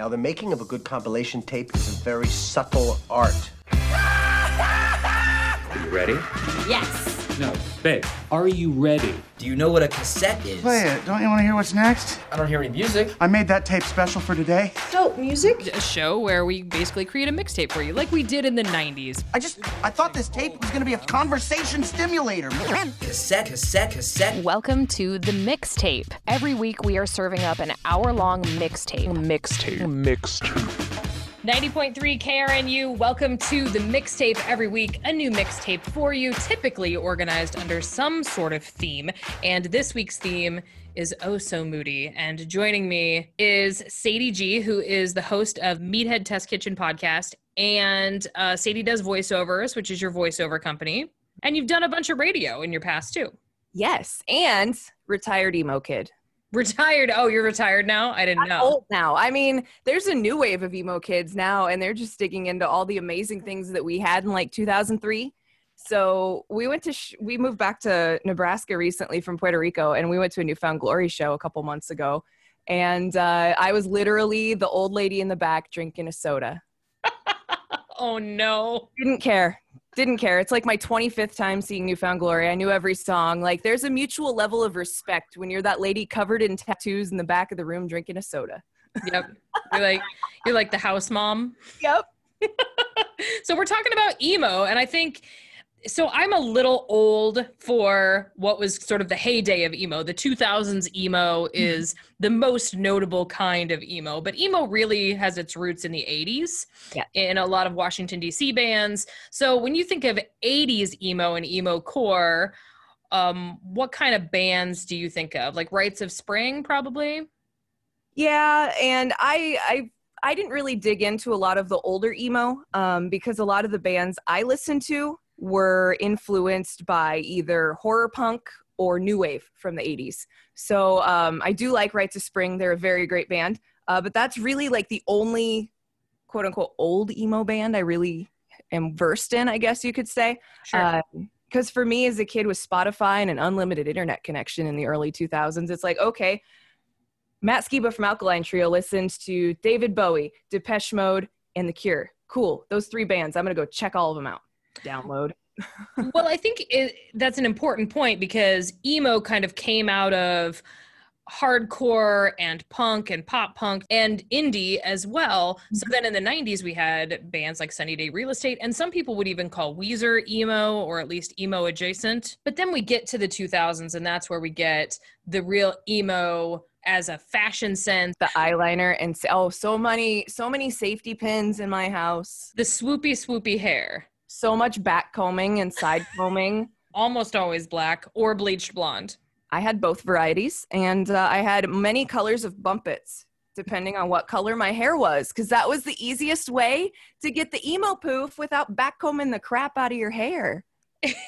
Now, the making of a good compilation tape is a very subtle art. Are you ready? Yes. No, babe, are you ready? Do you know what a cassette is? Play it. Don't you want to hear what's next? I don't hear any music. I made that tape special for today. So, music? A show where we basically create a mixtape for you, like we did in the 90s. I thought this tape was going to be a conversation stimulator. Cassette. Welcome to The Mixtape. Every week we are serving up an hour-long mixtape. 90.3 KRNU, welcome to The Mixtape. Every week, a new mixtape for you, typically organized under some sort of theme. And this week's theme is oh so moody. And joining me is Sadie G, who is the host of Meathead Test Kitchen Podcast. And Sadie does voiceovers, which is your voiceover company. And you've done a bunch of radio in your past, too. Yes, and retired emo kid. Retired. Oh, you're retired now? I didn't know. I'm old now. I mean, there's a new wave of emo kids now, and they're just digging into all the amazing things that we had in like 2003. So we went to, we moved back to Nebraska recently from Puerto Rico, and we went to a New Found Glory show a couple months ago. And I was literally the old lady in the back drinking a soda. Oh no. Didn't care. It's like my 25th time seeing New Found Glory. I knew every song. Like, there's a mutual level of respect when you're that lady covered in tattoos in the back of the room drinking a soda. Yep. You're like the house mom. Yep. So we're talking about emo, and I think so I'm a little old for what was sort of the heyday of emo. The 2000s emo is the most notable kind of emo, but emo really has its roots in the 80s, yeah, in a lot of Washington, D.C. bands. So when you think of 80s emo and emo core, what kind of bands do you think of? Like Rites of Spring, probably? Yeah, and I didn't really dig into a lot of the older emo because a lot of the bands I listened to were influenced by either horror punk or new wave from the 80s. So I do like Rites of Spring. They're a very great band, but that's really like the only quote unquote old emo band I really am versed in, I guess you could say. Sure. Because for me as a kid with Spotify and an unlimited internet connection in the early 2000s, it's like, okay, Matt Skiba from Alkaline Trio listens to David Bowie, Depeche Mode, and The Cure. Cool. Those three bands. I'm going to go check all of them out. Download. Well, I think that's an important point because emo kind of came out of hardcore and punk and pop punk and indie as well. So then in the 90s, we had bands like Sunny Day Real Estate, and some people would even call Weezer emo or at least emo adjacent. But then we get to the 2000s, and that's where we get the real emo as a fashion sense. The eyeliner and so many safety pins in my house. The swoopy hair. So much back combing and side combing. Almost always black or bleached blonde. I had both varieties, and I had many colors of bumpets, depending on what color my hair was, because that was the easiest way to get the emo poof without back combing the crap out of your hair.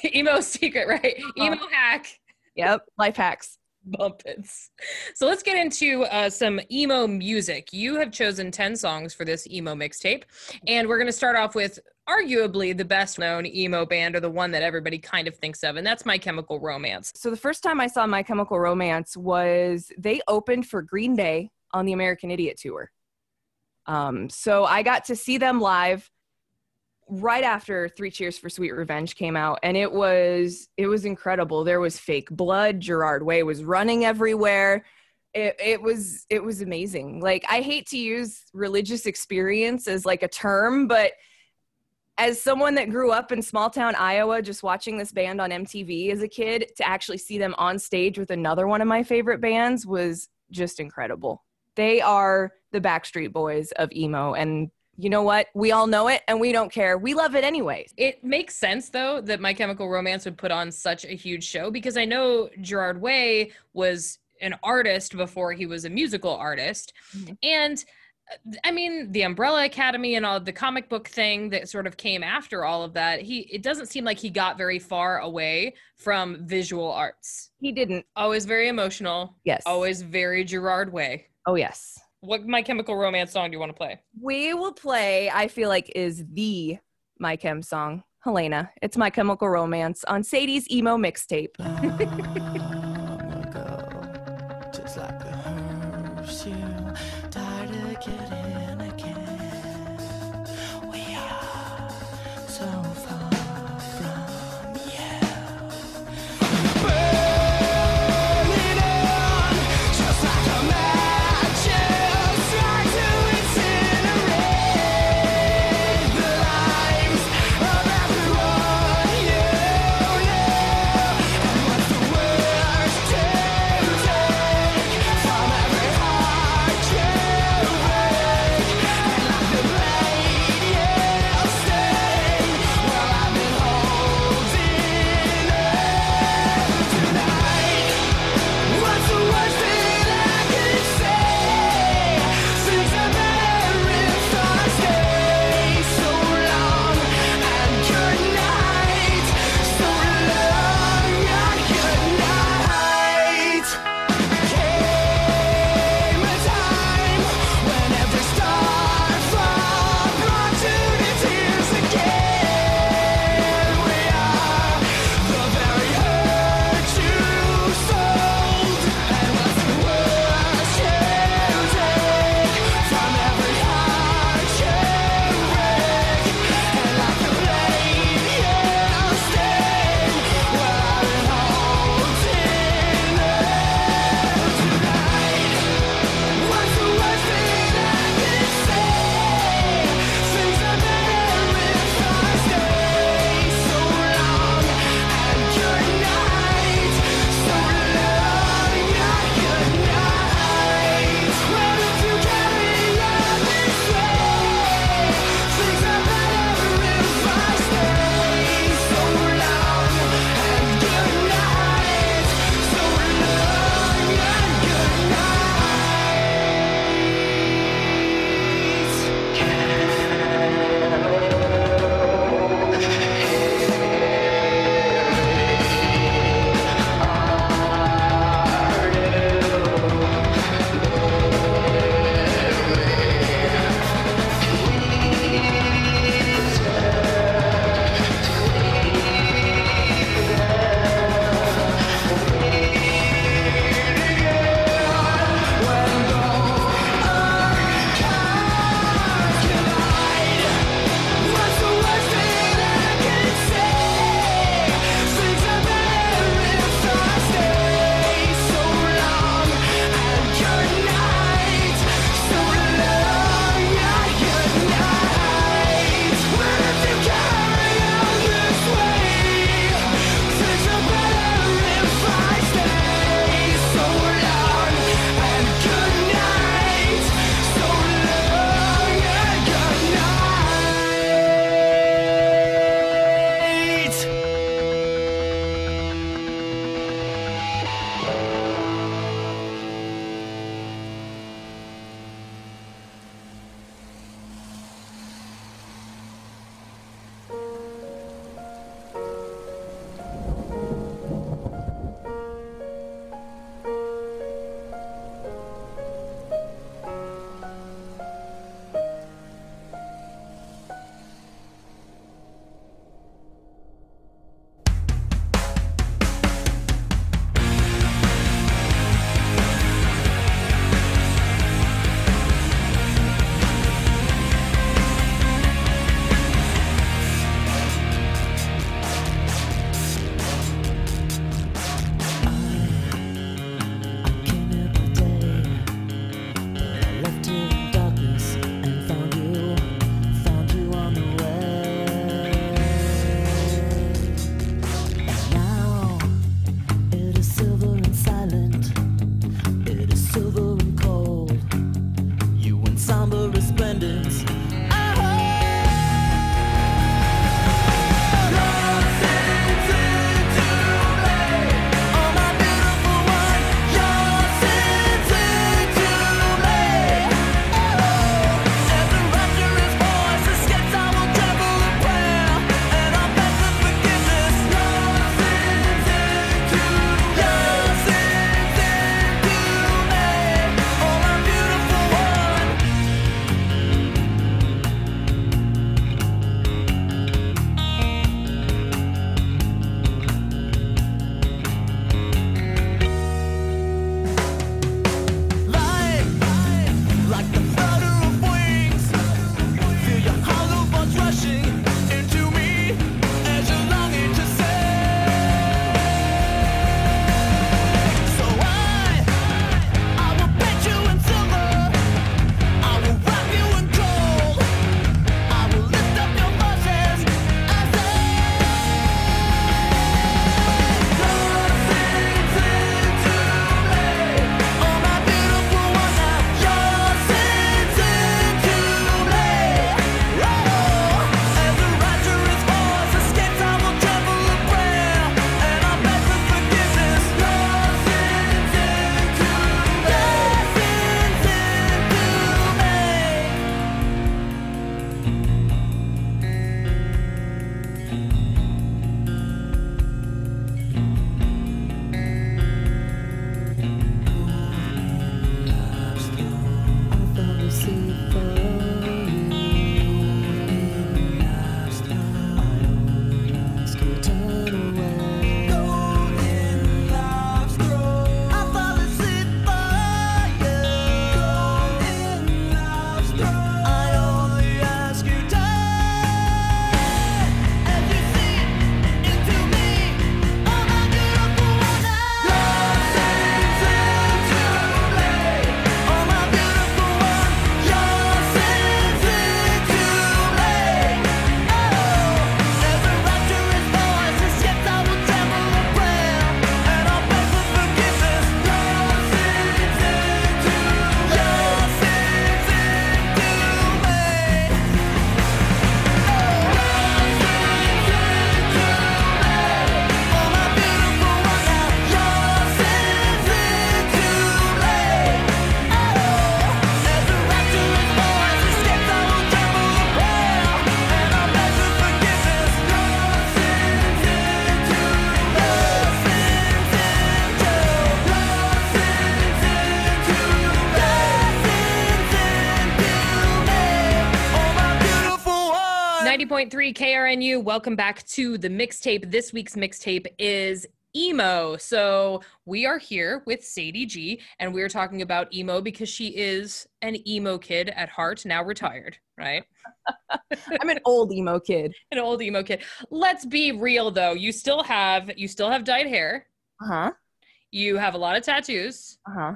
Emo secret, right? Uh-huh. Emo hack. Yep, life hacks. Bumpets. So let's get into some emo music. You have chosen 10 songs for this emo mixtape, and we're going to start off with arguably the best known emo band, or the one that everybody kind of thinks of, and that's My Chemical Romance. So the first time I saw My Chemical Romance was they opened for Green Day on the American Idiot Tour. So I got to see them live right after 3 Cheers for Sweet Revenge came out, and it was incredible. There was fake blood. Gerard Way was running everywhere. It was amazing. Like, I hate to use religious experience as like a term, but as someone that grew up in small town Iowa just watching this band on MTV as a kid, to actually see them on stage with another one of my favorite bands was just incredible. They are the Backstreet Boys of emo, and you know what? We all know it, and we don't care. We love it anyways. It makes sense, though, that My Chemical Romance would put on such a huge show, because I know Gerard Way was an artist before he was a musical artist. Mm-hmm. And I mean, the Umbrella Academy and all the comic book thing that sort of came after all of that, it doesn't seem like he got very far away from visual arts. He didn't. Always very emotional. Yes. Always very Gerard Way. Oh, yes. What My Chemical Romance song do you want to play? We will play, I feel like, is the My Chem song, Helena. It's My Chemical Romance on Sadie's emo mixtape. Just like the Hershey, tired of getting somber resplendence. KRNU, welcome back to the mixtape. This week's mixtape is emo. So we are here with Sadie G, and we're talking about emo because she is an emo kid at heart, now retired, right? I'm an old emo kid. An old emo kid. Let's be real though. You still have dyed hair. Uh-huh. You have a lot of tattoos. Uh-huh.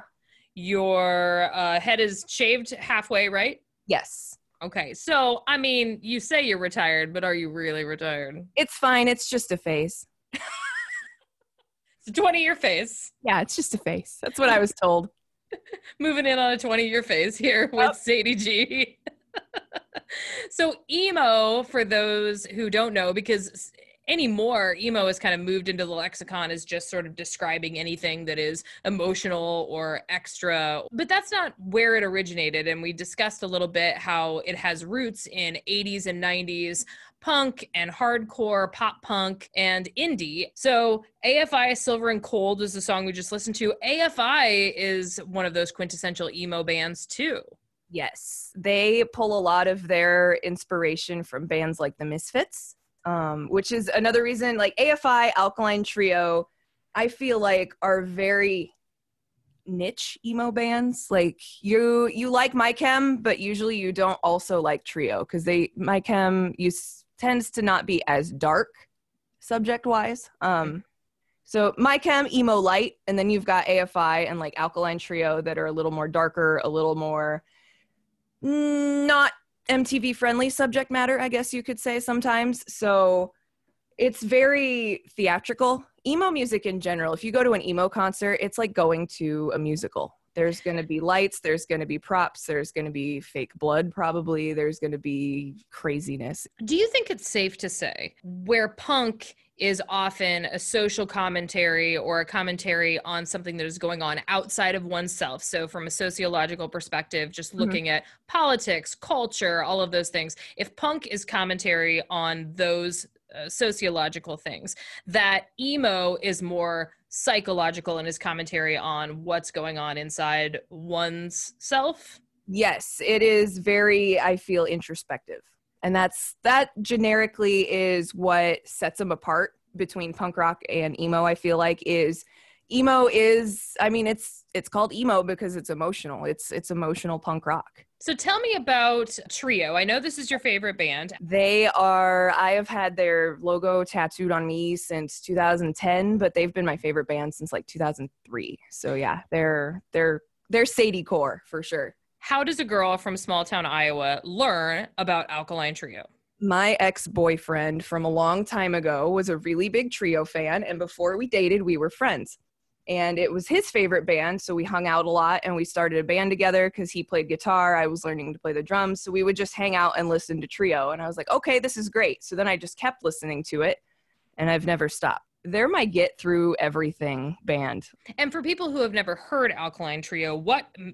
Your head is shaved halfway, right? Yes. Okay, so, I mean, you say you're retired, but are you really retired? It's fine. It's just a phase. It's a 20-year phase. Yeah, it's just a phase. That's what I was told. Moving in on a 20-year phase here with Sadie G. So emo, for those who don't know, because anymore, emo has kind of moved into the lexicon as just sort of describing anything that is emotional or extra, but that's not where it originated. And we discussed a little bit how it has roots in 80s and 90s punk and hardcore, pop punk, and indie. So AFI, Silver and Cold was the song we just listened to. AFI is one of those quintessential emo bands too. Yes, they pull a lot of their inspiration from bands like the Misfits. Which is another reason, like AFI, Alkaline Trio, I feel like are very niche emo bands. Like you like My Chem, but usually you don't also like Trio because My Chem tends to not be as dark subject wise. So My Chem, emo light, and then you've got AFI and like Alkaline Trio that are a little more darker, a little more not MTV friendly subject matter, I guess you could say sometimes. So it's very theatrical. Emo music in general, if you go to an emo concert, it's like going to a musical. There's going to be lights, there's going to be props, there's going to be fake blood probably, there's going to be craziness. Do you think it's safe to say where punk is often a social commentary or a commentary on something that is going on outside of oneself? So from a sociological perspective, just looking at politics, culture, all of those things, if punk is commentary on those sociological things, that emo is more psychological and his commentary on what's going on inside one's self? Yes, it is very, I feel, introspective. And that generically is what sets them apart between punk rock and emo, I feel like, is emo is, I mean, it's called emo because it's emotional. It's emotional punk rock. So tell me about Trio. I know this is your favorite band. They are, I have had their logo tattooed on me since 2010, but they've been my favorite band since like 2003. So yeah, they're Sadie core for sure. How does a girl from small town Iowa learn about Alkaline Trio? My ex-boyfriend from a long time ago was a really big Trio fan, and before we dated, we were friends. And it was his favorite band, so we hung out a lot, and we started a band together because he played guitar, I was learning to play the drums, so we would just hang out and listen to Trio, and I was like, okay, this is great. So then I just kept listening to it, and I've never stopped. They're my get-through-everything band. And for people who have never heard Alkaline Trio,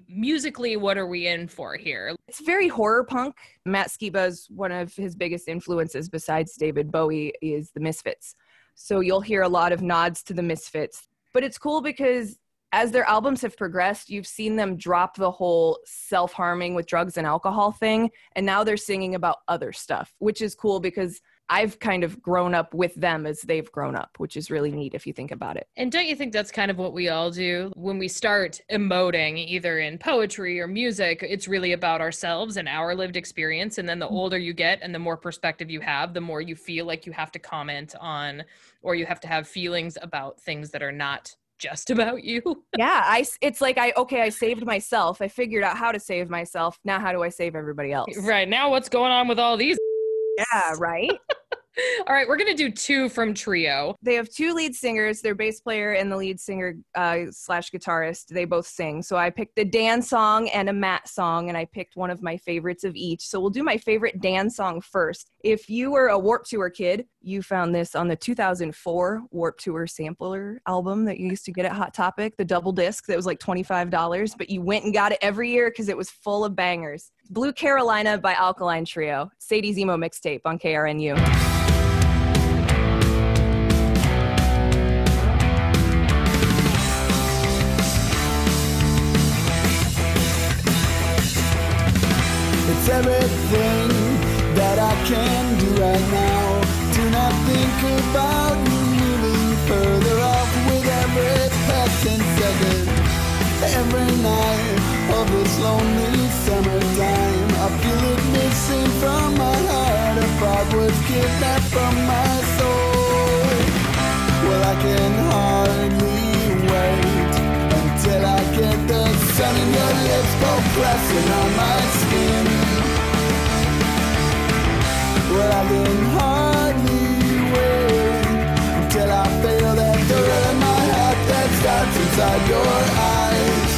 musically, what are we in for here? It's very horror punk. Matt Skiba, is one of his biggest influences besides David Bowie is The Misfits. So you'll hear a lot of nods to The Misfits. But it's cool because as their albums have progressed, you've seen them drop the whole self-harming with drugs and alcohol thing, and now they're singing about other stuff, which is cool because I've kind of grown up with them as they've grown up, which is really neat if you think about it. And don't you think that's kind of what we all do? When we start emoting, either in poetry or music, it's really about ourselves and our lived experience. And then the older you get and the more perspective you have, the more you feel like you have to comment on, or you have to have feelings about things that are not just about you. Yeah. I saved myself. I figured out how to save myself. Now how do I save everybody else? Right. Now what's going on with all these? Yeah, right? All right, we're going to do two from Trio. They have two lead singers, their bass player and the lead singer / guitarist. They both sing. So I picked a Dan song and a Matt song, and I picked one of my favorites of each. So we'll do my favorite Dan song first. If you were a Warped Tour kid, you found this on the 2004 Warped Tour sampler album that you used to get at Hot Topic, the double disc that was like $25, but you went and got it every year because it was full of bangers. Blue Carolina by Alkaline Trio, Sadie's emo mixtape on KRNU. It's everything that I can do right now. Do not think about moving further off with every passing second. Every night of this lonely summertime, I feel it missing from my heart. If I was kidnapped from my soul, well, I can hardly wait until I get the sun in your lips, both pressing on my skin. Well, I can hardly wait until I feel that thrill in my heart that starts inside your eyes,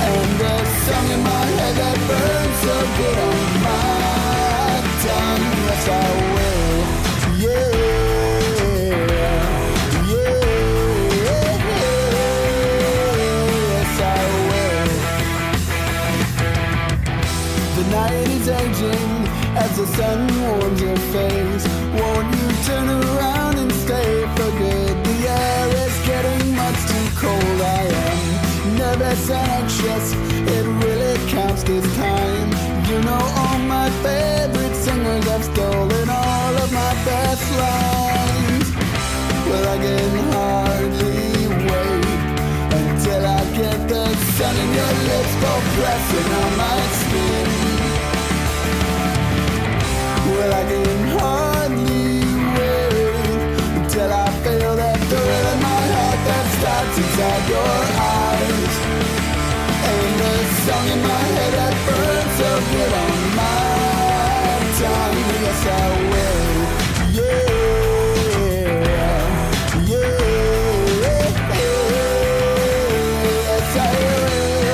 and the song in my head that burns so good on my tongue. Yes, I will. Yeah, yeah, yes, I will. The night is aging. As the sun warms your face, won't you turn around and stay for good? The air is getting much too cold. I am nervous and anxious. It really counts this time. You know all my favorite singers have stolen all of my best lines. Well, I can hardly wait until I get the sun in your lips, both pressing on my skin. Well, I can hardly wait until I feel that thrill in my heart that starts inside your eyes, and the song in my head that burns so good on my tongue. Yes, I will. Yeah, yeah, yes, I will.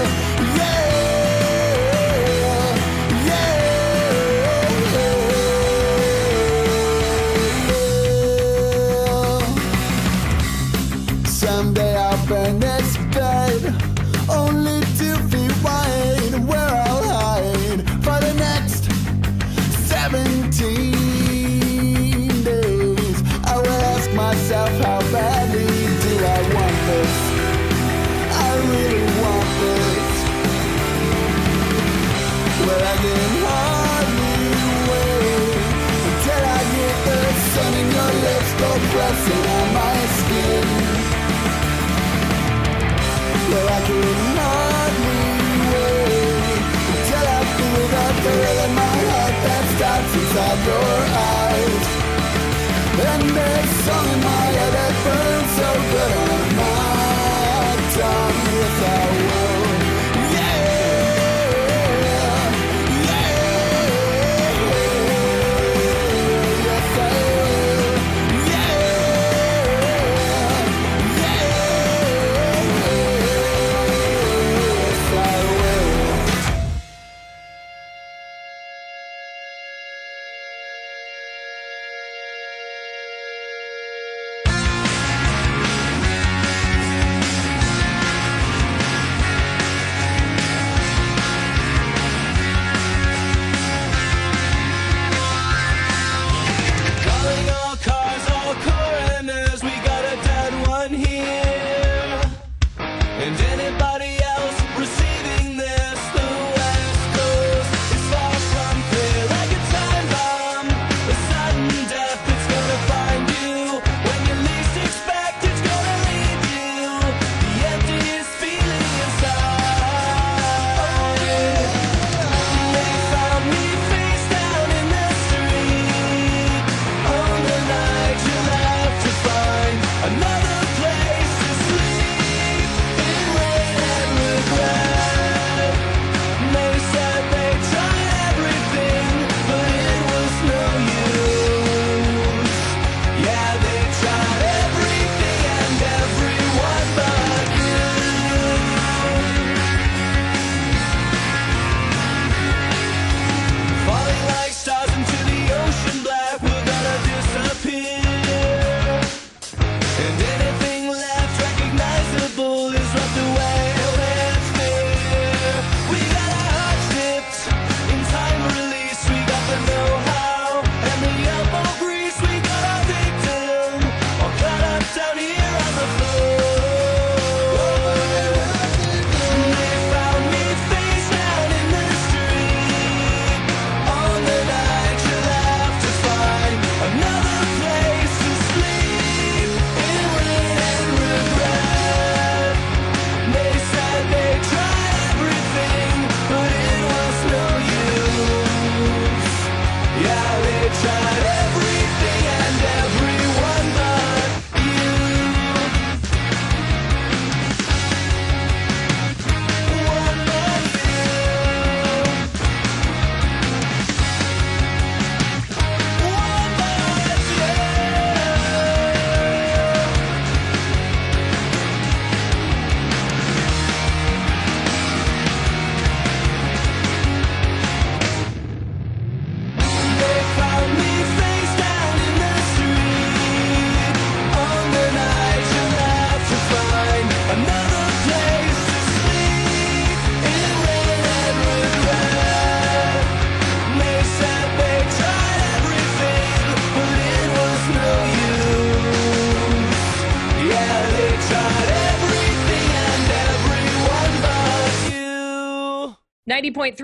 pressing on my skin, well, I cannot move away until I feel that thrill in my heart that starts inside your eyes. And there's song in my head that burns so good on my tongue without words.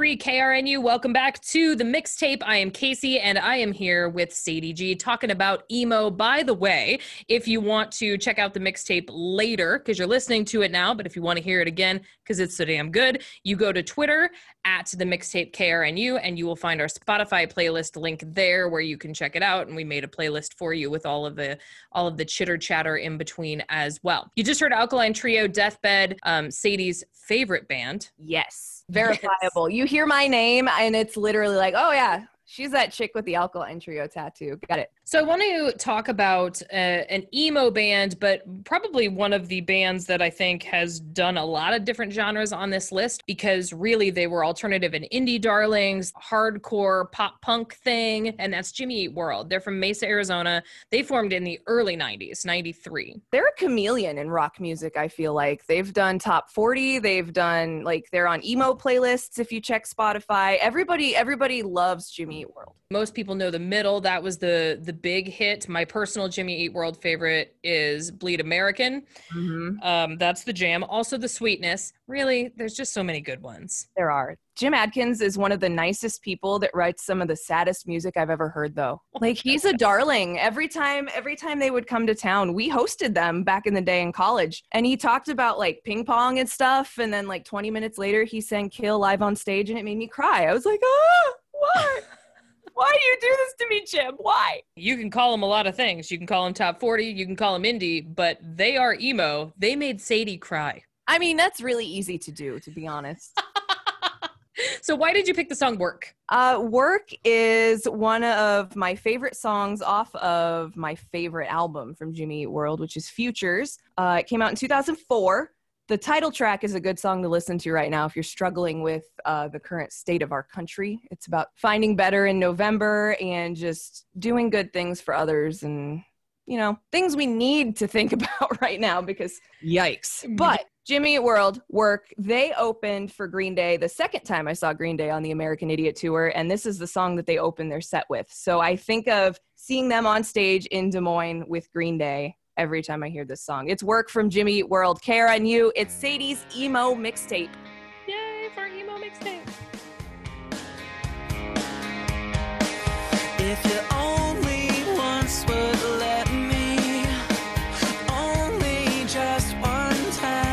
KRNU, welcome back to the mixtape. I am Casey and I am here with Sadie G talking about emo. By the way, if you want to check out the mixtape later, because you're listening to it now, but if you want to hear it again, because it's so damn good, you go to Twitter at the mixtape KRNU and you will find our Spotify playlist link there where you can check it out. And we made a playlist for you with all of the chitter chatter in between as well. You just heard Alkaline Trio, Deathbed, Sadie's favorite band. Yes. Verifiable. Yes. You hear my name and it's literally like, oh yeah, she's that chick with the Alkaline Trio tattoo. Got it. So I want to talk about an emo band, but probably one of the bands that I think has done a lot of different genres on this list, because really they were alternative and indie darlings, hardcore pop punk thing, and that's Jimmy Eat World. They're from Mesa, Arizona. They formed in the early 90s, 93. They're a chameleon in rock music, I feel like. They've done top 40. They've done, like, they're on emo playlists if you check Spotify. Everybody loves Jimmy Jimmy Eat World. Most people know The Middle. That was the big hit. My personal Jimmy Eat World favorite is Bleed American. Mm-hmm. That's the jam. Also The Sweetness. Really, there's just so many good ones. There are. Jim Adkins is one of the nicest people that writes some of the saddest music I've ever heard, though. Like, he's a darling. Every time they would come to town, we hosted them back in the day in college. And he talked about, like, ping pong and stuff. And then, like, 20 minutes later, he sang Kill live on stage, and it made me cry. I was like, oh, what? Why do you do this to me, Jim? Why? You can call them a lot of things. You can call them top 40. You can call them indie. But they are emo. They made Sadie cry. I mean, that's really easy to do, to be honest. So why did you pick the song Work? Work is one of my favorite songs off of my favorite album from Jimmy Eat World, which is Futures. It came out in 2004. The title track is a good song to listen to right now if you're struggling with the current state of our country. It's about finding better in November and just doing good things for others and, you know, things we need to think about right now because yikes. But Jimmy Eat World, Work, they opened for Green Day the second time I saw Green Day on the American Idiot Tour, and this is the song that they opened their set with. So I think of seeing them on stage in Des Moines with Green Day every time I hear this song. It's Work from Jimmy Eat World, KRNU. It's Sadie's emo mixtape. Yay for emo mixtape. If you only once would let me, only just one time.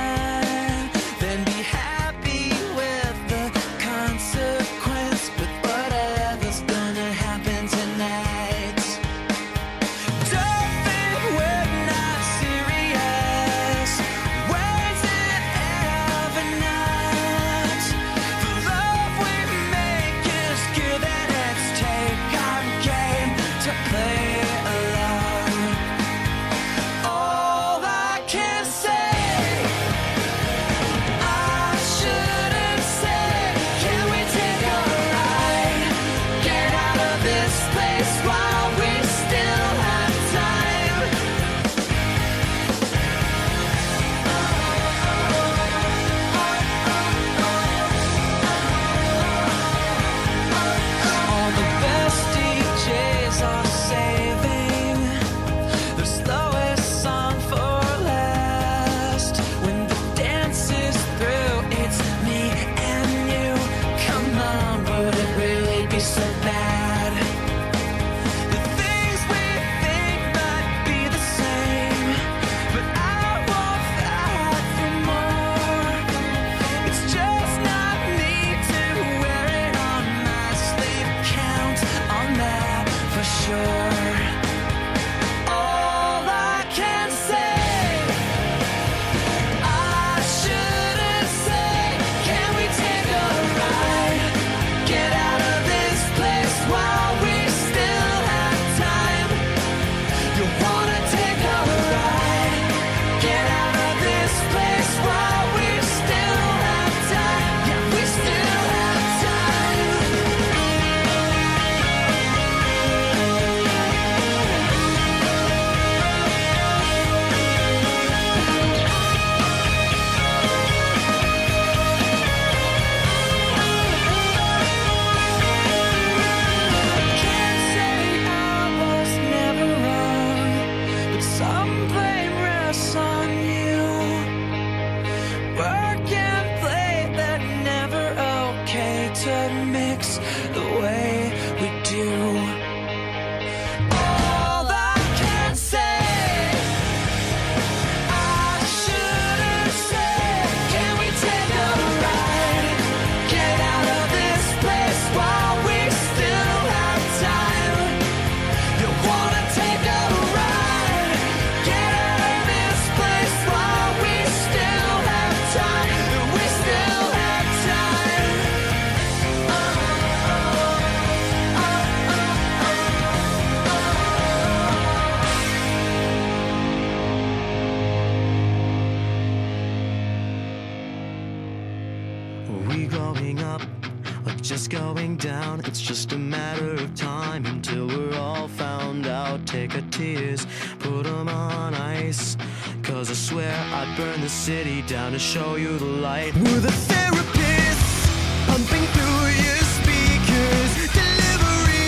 Show you the light. We're the therapists, pumping through your speakers, delivery.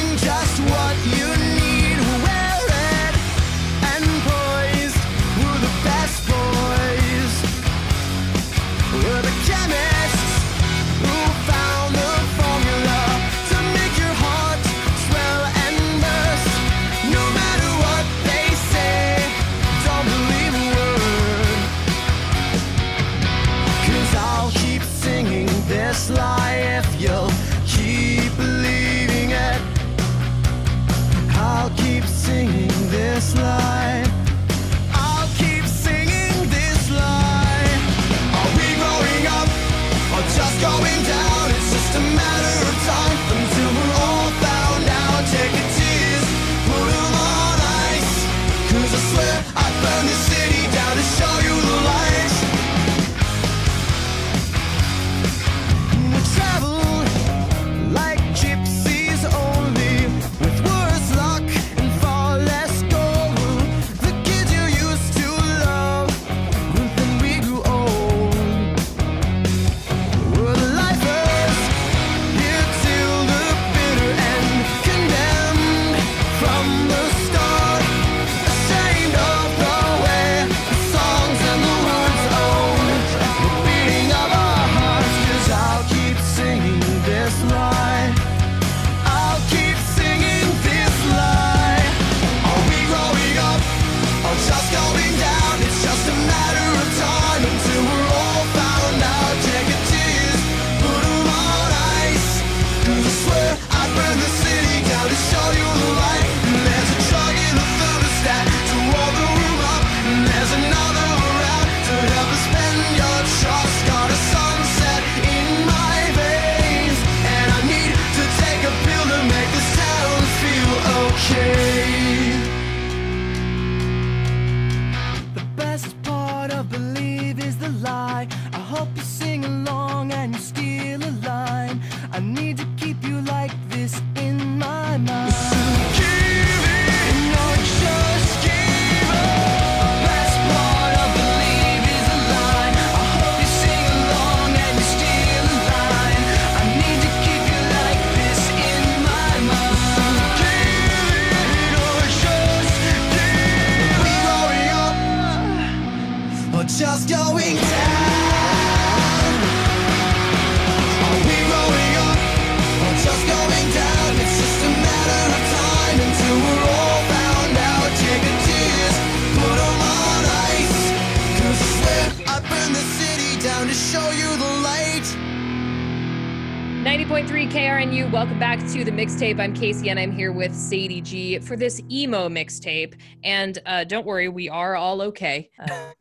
everybody. Welcome back to The Mixtape. I'm Casey, and I'm here with Sadie G for this emo mixtape. And don't worry, we are all okay.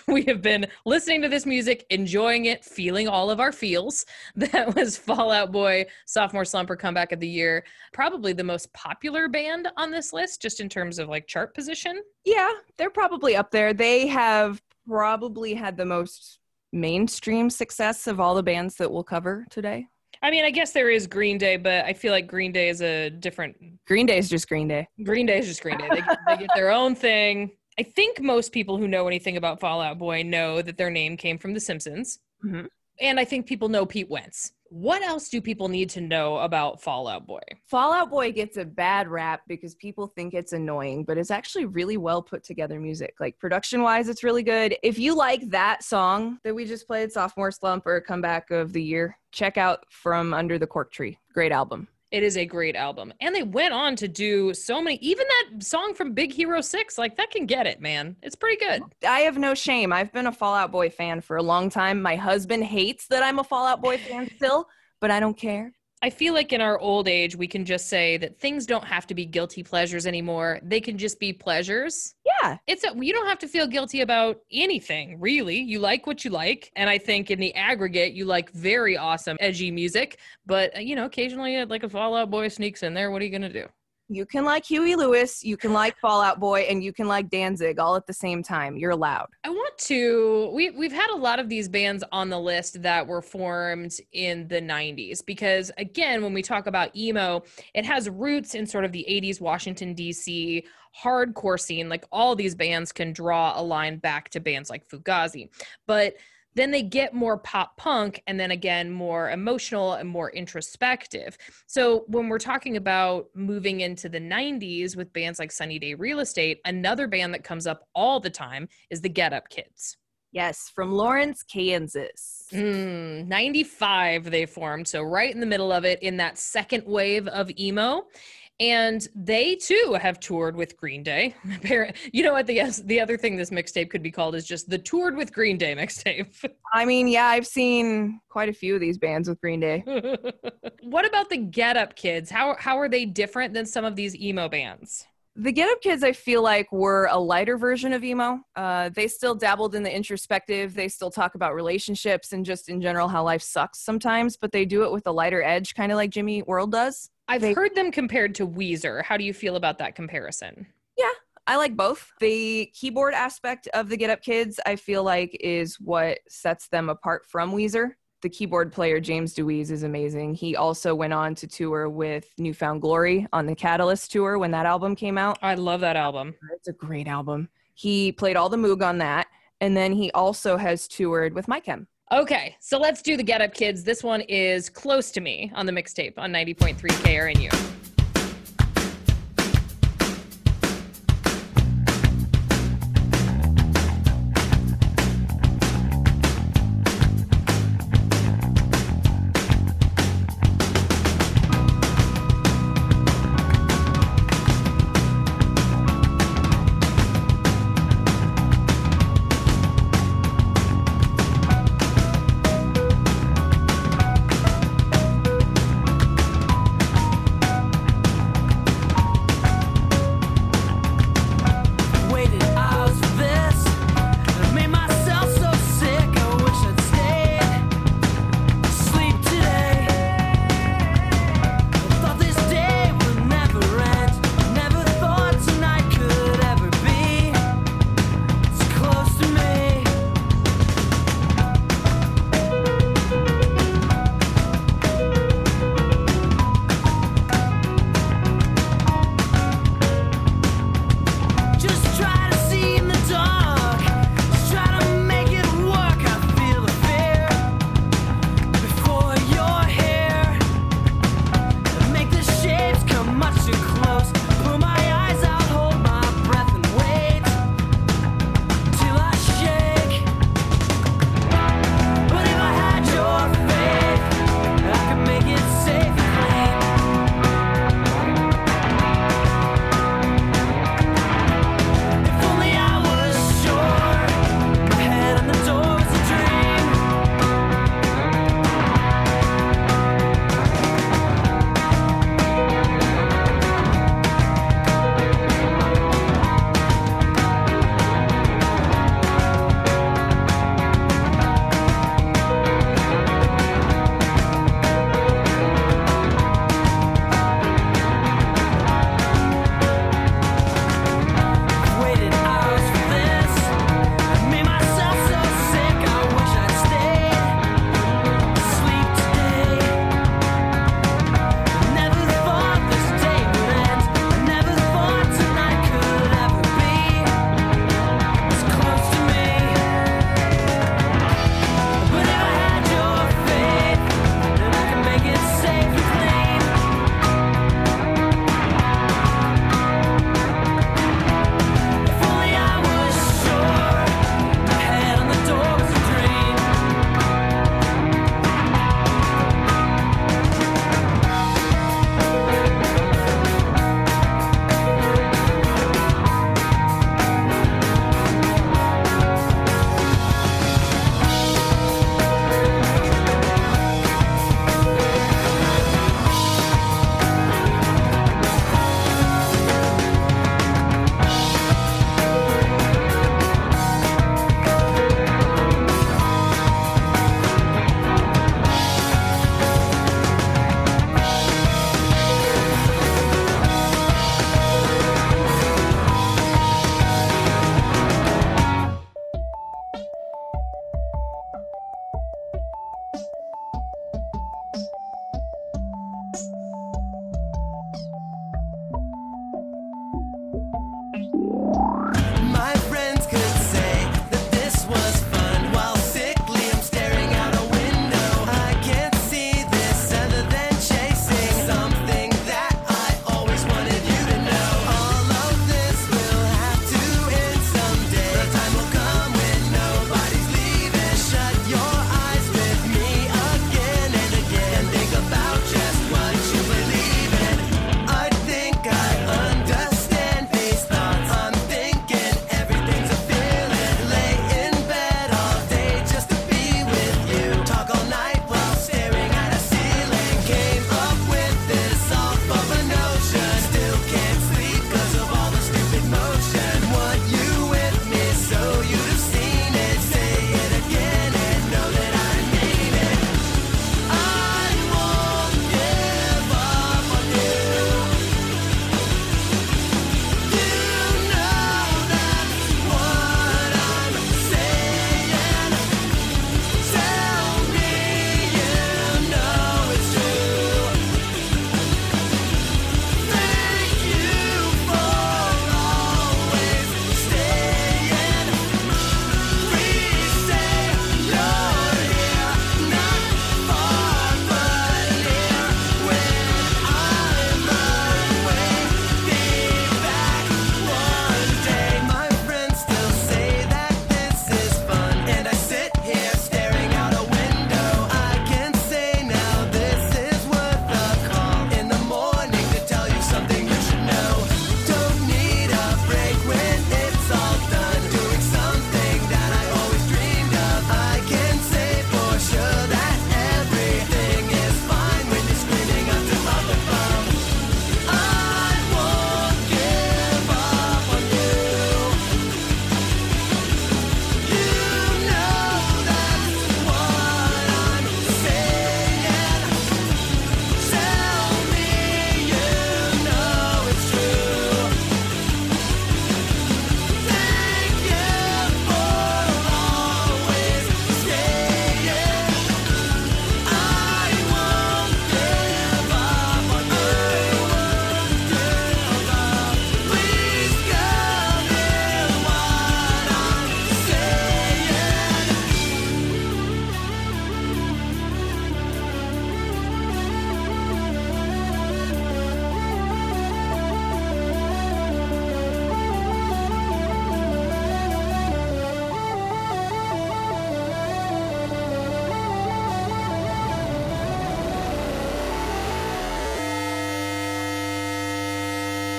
We have been listening to this music, enjoying it, feeling all of our feels. That was Fall Out Boy, Sophomore Slump or Comeback of the Year. Probably the most popular band on this list, just in terms of like chart position. Yeah, they're probably up there. They have probably had the most mainstream success of all the bands that we'll cover today. I mean, I guess there is Green Day, but I feel like Green Day is a different... Green Day is just Green Day. Green Day is just Green Day. They get their own thing. I think most people who know anything about Fall Out Boy know that their name came from The Simpsons. Mm-hmm. And I think people know Pete Wentz. What else do people need to know about Fall Out Boy? Fall Out Boy gets a bad rap because people think it's annoying, but it's actually really well put together music. Like production-wise, it's really good. If you like that song that we just played, Sophomore Slump or Comeback of the Year, check out From Under the Cork Tree. Great album. It is a great album. And they went on to do so many, even that song from Big Hero 6, like that can get it, man. It's pretty good. I have no shame. I've been a Fall Out Boy fan for a long time. My husband hates that I'm a Fall Out Boy fan still, but I don't care. I feel like in our old age, we can just say that things don't have to be guilty pleasures anymore. They can just be pleasures. Yeah. You don't have to feel guilty about anything, really. You like what you like. And I think in the aggregate, you like very awesome, edgy music. But, you know, occasionally like a Fall Out Boy sneaks in there. What are you going to do? You can like Huey Lewis, you can like Fall Out Boy, and you can like Danzig all at the same time. You're allowed. I want to, we've had a lot of these bands on the list that were formed in the 90s, because again, when we talk about emo, it has roots in sort of the 80s Washington, D.C., hardcore scene. Like all these bands can draw a line back to bands like Fugazi. But then they get more pop punk and then again, more emotional and more introspective. So when we're talking about moving into the 90s with bands like Sunny Day Real Estate, another band that comes up all the time is the Get Up Kids. Yes, from Lawrence, Kansas. 95 they formed, so right in the middle of it in that second wave of emo. And they too have toured with Green Day. You know what? The other thing this mixtape could be called is just the Toured with Green Day mixtape. I mean, yeah, I've seen quite a few of these bands with Green Day. What about the Get Up Kids? How are they different than some of these emo bands? The Get Up Kids, I feel like, were a lighter version of emo. They still dabbled in the introspective. They still talk about relationships and just in general how life sucks sometimes, but they do it with a lighter edge, kind of like Jimmy Eat World does. I've heard them compared to Weezer. How do you feel about that comparison? Yeah, I like both. The keyboard aspect of the Get Up Kids, I feel like, is what sets them apart from Weezer. The keyboard player, James DeWeese, is amazing. He also went on to tour with New Found Glory on the Catalyst tour when that album came out. I love that album. It's a great album. He played all the Moog on that. And then he also has toured with My Chem. Okay, so let's do the Get Up Kids. This one is Close to Me on the mixtape on 90.3 KRNU.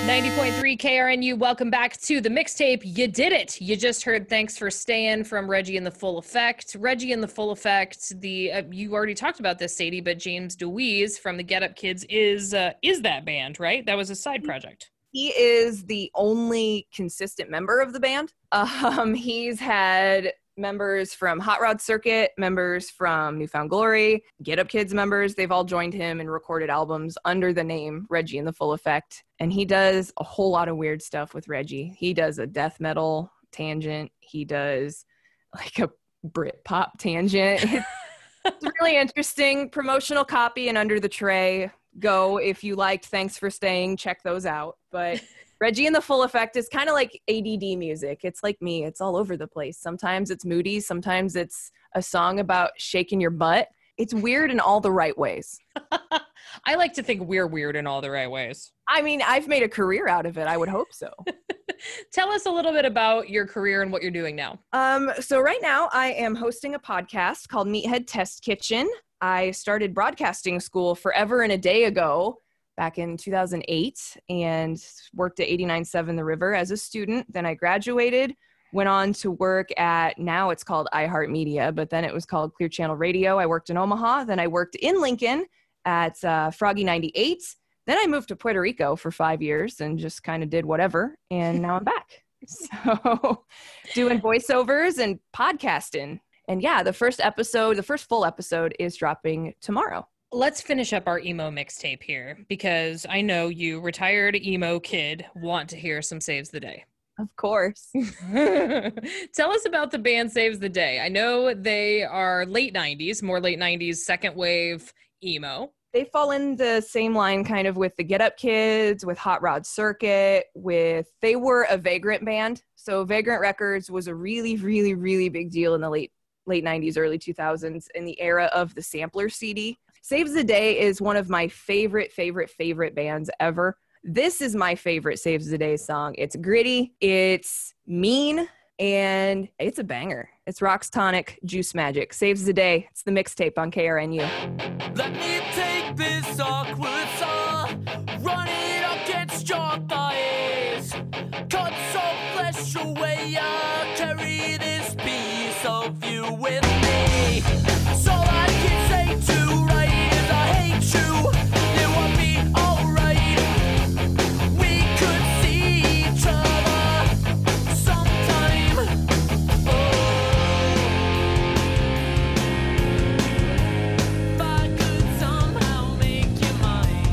90.3 KRNU, welcome back to the mixtape. You did it. You just heard Thanks for Staying from Reggie and the Full Effect. Reggie and the Full Effect, you already talked about this, Sadie, but James DeWeese from the Get Up Kids is that band, right? That was a side project. He is the only consistent member of the band. He's had members from Hot Rod Circuit, members from New Found Glory, Get Up Kids members. They've all joined him and recorded albums under the name Reggie and the Full Effect. And he does a whole lot of weird stuff with Reggie. He does a death metal tangent. He does like a Brit pop tangent. It's really interesting. Promotional copy and Under the Tray. Go if you liked Thanks for Staying. Check those out. But Reggie and the Full Effect is kind of like ADD music. It's like me. It's all over the place. Sometimes it's moody. Sometimes it's a song about shaking your butt. It's weird in all the right ways. I like to think we're weird in all the right ways. I mean, I've made a career out of it. I would hope so. Tell us a little bit about your career and what you're doing now. So right now I am hosting a podcast called Meathead Test Kitchen. I started broadcasting school forever and a day ago, back in 2008, and worked at 89.7 The River as a student. Then I graduated, went on to work at, now it's called iHeartMedia, but then it was called Clear Channel Radio. I worked in Omaha. Then I worked in Lincoln at Froggy 98. Then I moved to Puerto Rico for 5 years and just kind of did whatever. And now I'm back. So doing voiceovers and podcasting. And yeah, the first full episode is dropping tomorrow. Let's finish up our emo mixtape here, because I know you, retired emo kid, want to hear some Saves the Day. Of course. Tell us about the band Saves the Day. I know they are late 90s, more late 90s, second wave emo. They fall in the same line kind of with the Get Up Kids, with Hot Rod Circuit, they were a Vagrant band. So Vagrant Records was a really, really, really big deal in the late 90s, early 2000s, in the era of the sampler CD. Saves the Day is one of my favorite bands ever. This is my favorite Saves the Day song. It's gritty, it's mean, and it's a banger. It's Rock's Tonic, Juice Magic. Saves the Day. It's the mixtape on KRNU. Let me take this awkward song, run it up against your thighs, cut some flesh away, I'll carry this piece of you with me. So I can say to right is I hate you. It won't be alright. We could see each other sometime. Oh, if I could somehow make you mine.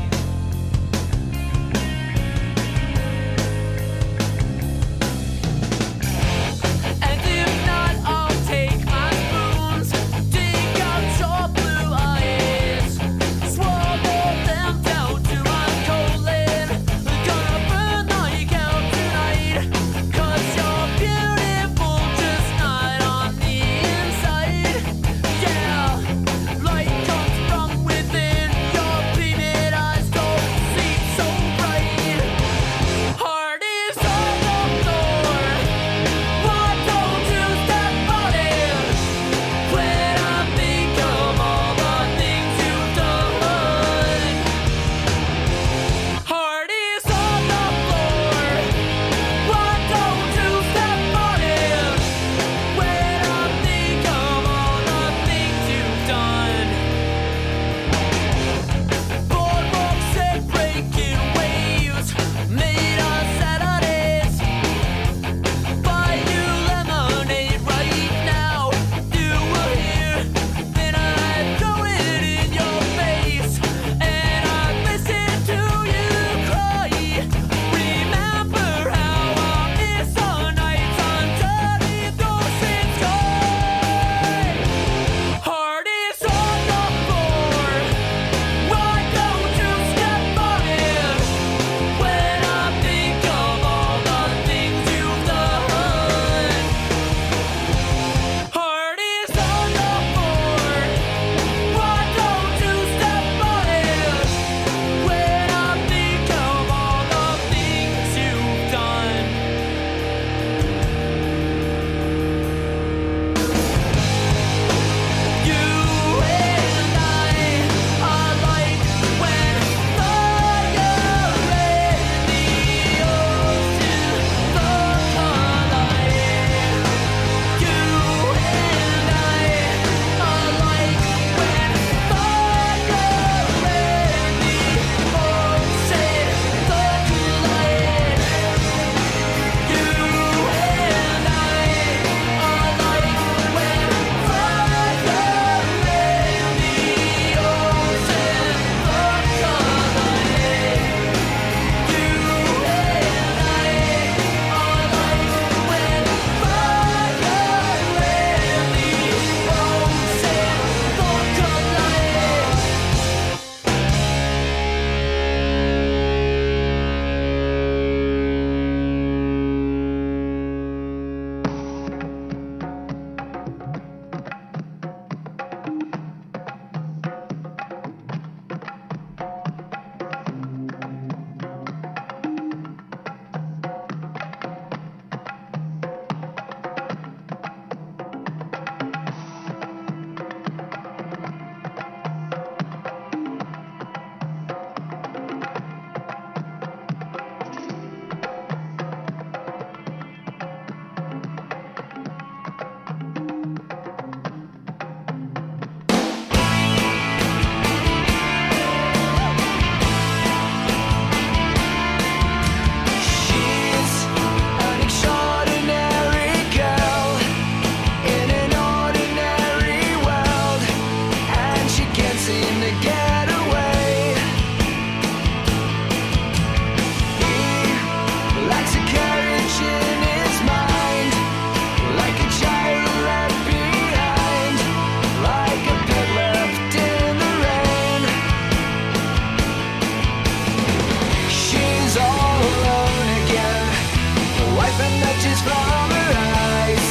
ashes from her eyes.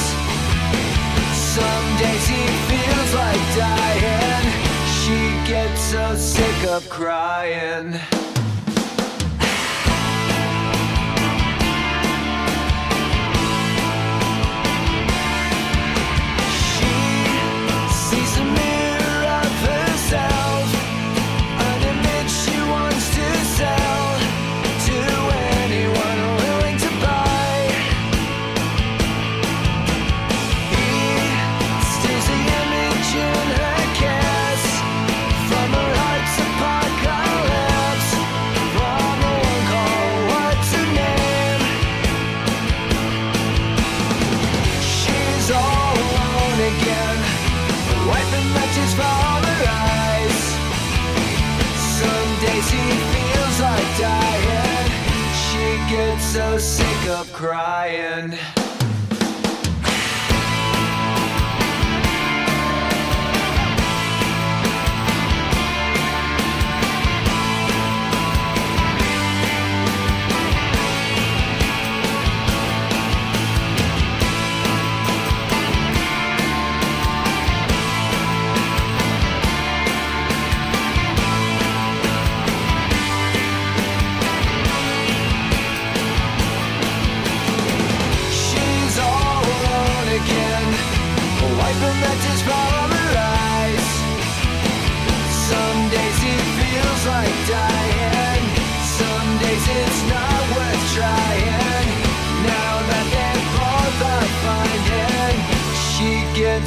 Some days he feels like dying. She gets so sick of crying. So sick of crying.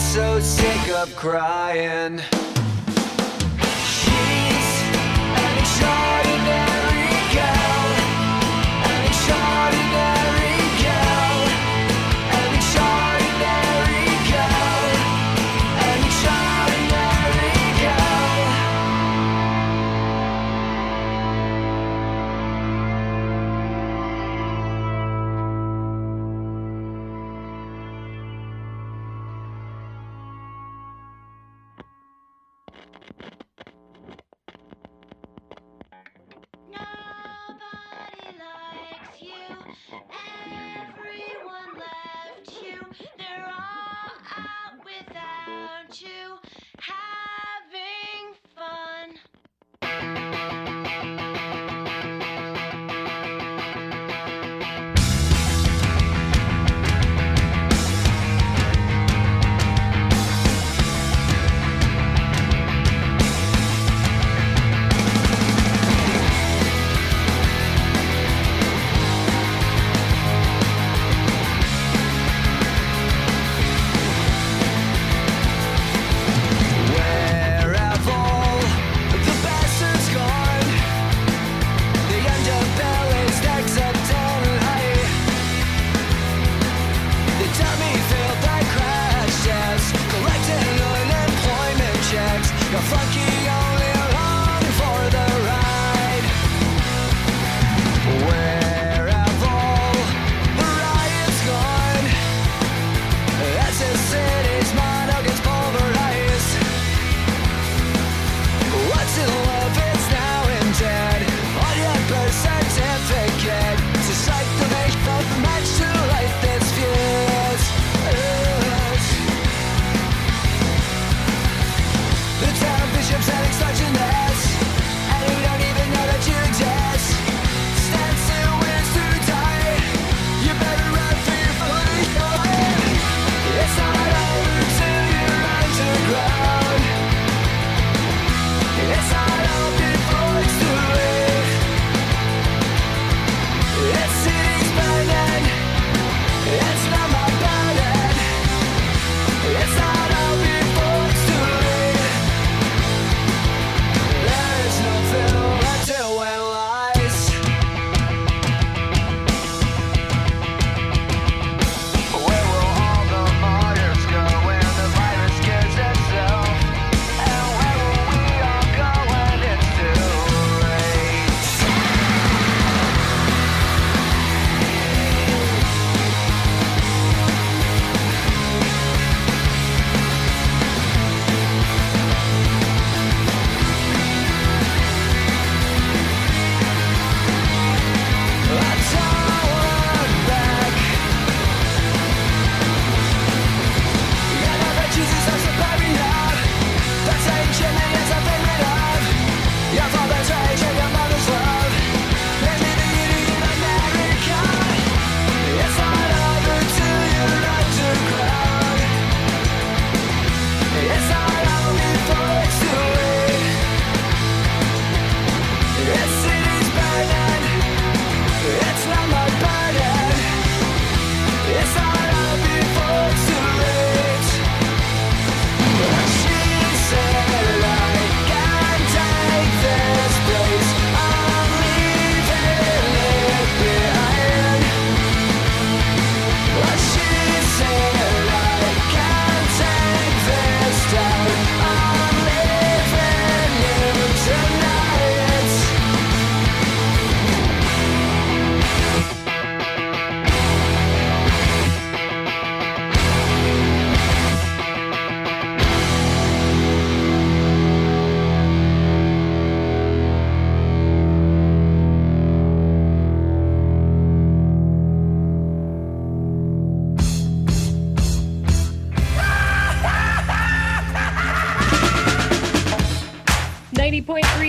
So sick of crying. She's an extraordinary girl, an extraordinary girl, an extraordinary girl, an extraordinary girl. Everyone left you, they're all out without you, having fun.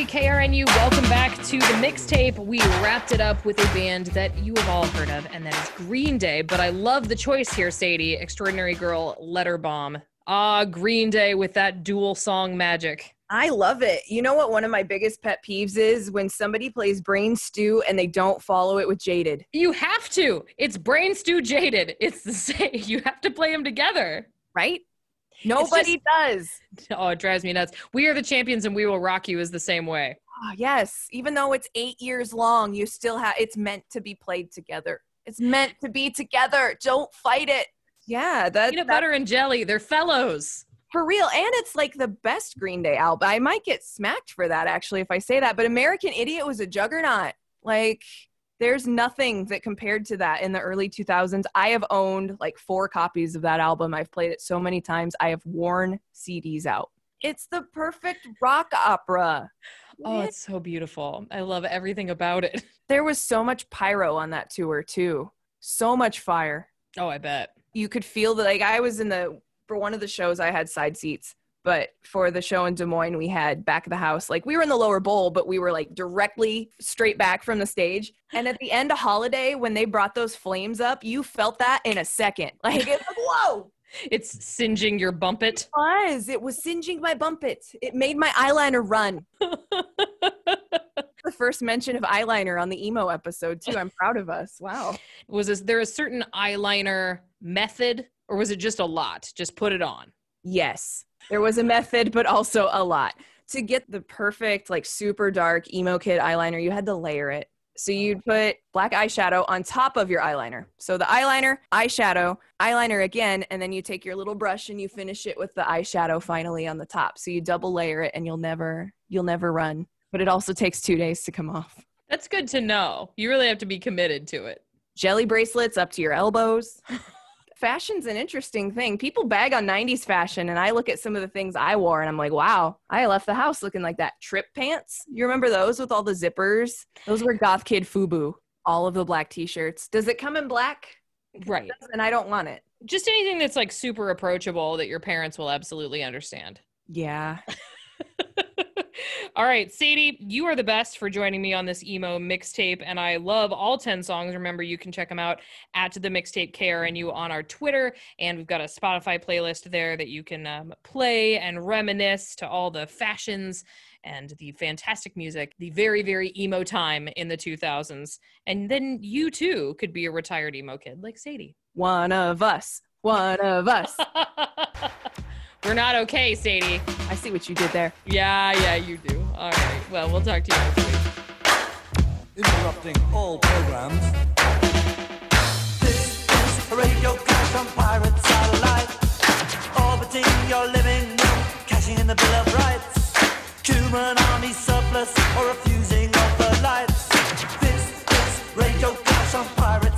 KRNU, welcome back to the mixtape. We wrapped it up with a band that you have all heard of, and that is Green Day. But I love the choice here, Sadie. Extraordinary Girl, Letter Bomb. Ah, Green Day with that dual song magic. I love it. You know what one of my biggest pet peeves is? When somebody plays Brain Stew and they don't follow it with Jaded. You have to. It's Brain Stew, Jaded. It's the same. You have to play them together. Right? Nobody does. Oh, it drives me nuts. We Are the Champions and We Will Rock You is the same way. Oh, yes. Even though it's 8 years long, you still have, it's meant to be played together. It's meant to be together. Don't fight it. Yeah. Peanut butter and jelly. They're fellows. For real. And it's like the best Green Day album. I might get smacked for that, actually, if I say that. But American Idiot was a juggernaut. Like, there's nothing that compared to that in the early 2000s. I have owned like 4 copies of that album. I've played it so many times. I have worn CDs out. It's the perfect rock opera. Oh, it's so beautiful. I love everything about it. There was so much pyro on that tour too. So much fire. Oh, I bet. You could feel that. Like, I was for one of the shows, I had side seats. But for the show in Des Moines, we had back of the house. Like, we were in the lower bowl, but we were like directly straight back from the stage. And at the end of Holiday, when they brought those flames up, you felt that in a second. Like, it's like, whoa. It's singeing your bumpet. It was. It was singeing my bumpet. It made my eyeliner run. The first mention of eyeliner on the emo episode, too. I'm proud of us. Wow. Was there a certain eyeliner method, or was it just a lot? Just put it on. Yes. There was a method, but also a lot. To get the perfect, like, super dark emo kid eyeliner, you had to layer it. So you'd put black eyeshadow on top of your eyeliner. So the eyeliner, eyeshadow, eyeliner again, and then you take your little brush and you finish it with the eyeshadow finally on the top. So you double layer it and you'll never run. But it also takes 2 days to come off. That's good to know. You really have to be committed to it. Jelly bracelets up to your elbows. Fashion's an interesting thing. People bag on 90s fashion, and I look at some of the things I wore, and I'm like, wow, I left the house looking like that. Trip pants. You remember those with all the zippers? Those were goth kid FUBU. All of the black t-shirts. Does it come in black? Right. And I don't want it. Just anything that's like super approachable that your parents will absolutely understand. Yeah. All right, Sadie, you are the best for joining me on this emo mixtape, and I love all 10 songs. Remember, you can check them out at the mixtape KRNU on our Twitter, and we've got a Spotify playlist there that you can play and reminisce to all the fashions and the fantastic music, the very, very emo time in the 2000s. And then you, too, could be a retired emo kid like Sadie. One of us. One of us. We're not okay, Sadie. I see what you did there. Yeah, you do. All right. Well, we'll talk to you next week. Interrupting all programs. This is a radio crash on pirate satellite. Orbiting your living room, cashing in the Bill of Rights. Cuban army surplus or refusing of the lights. This is radio crash on pirate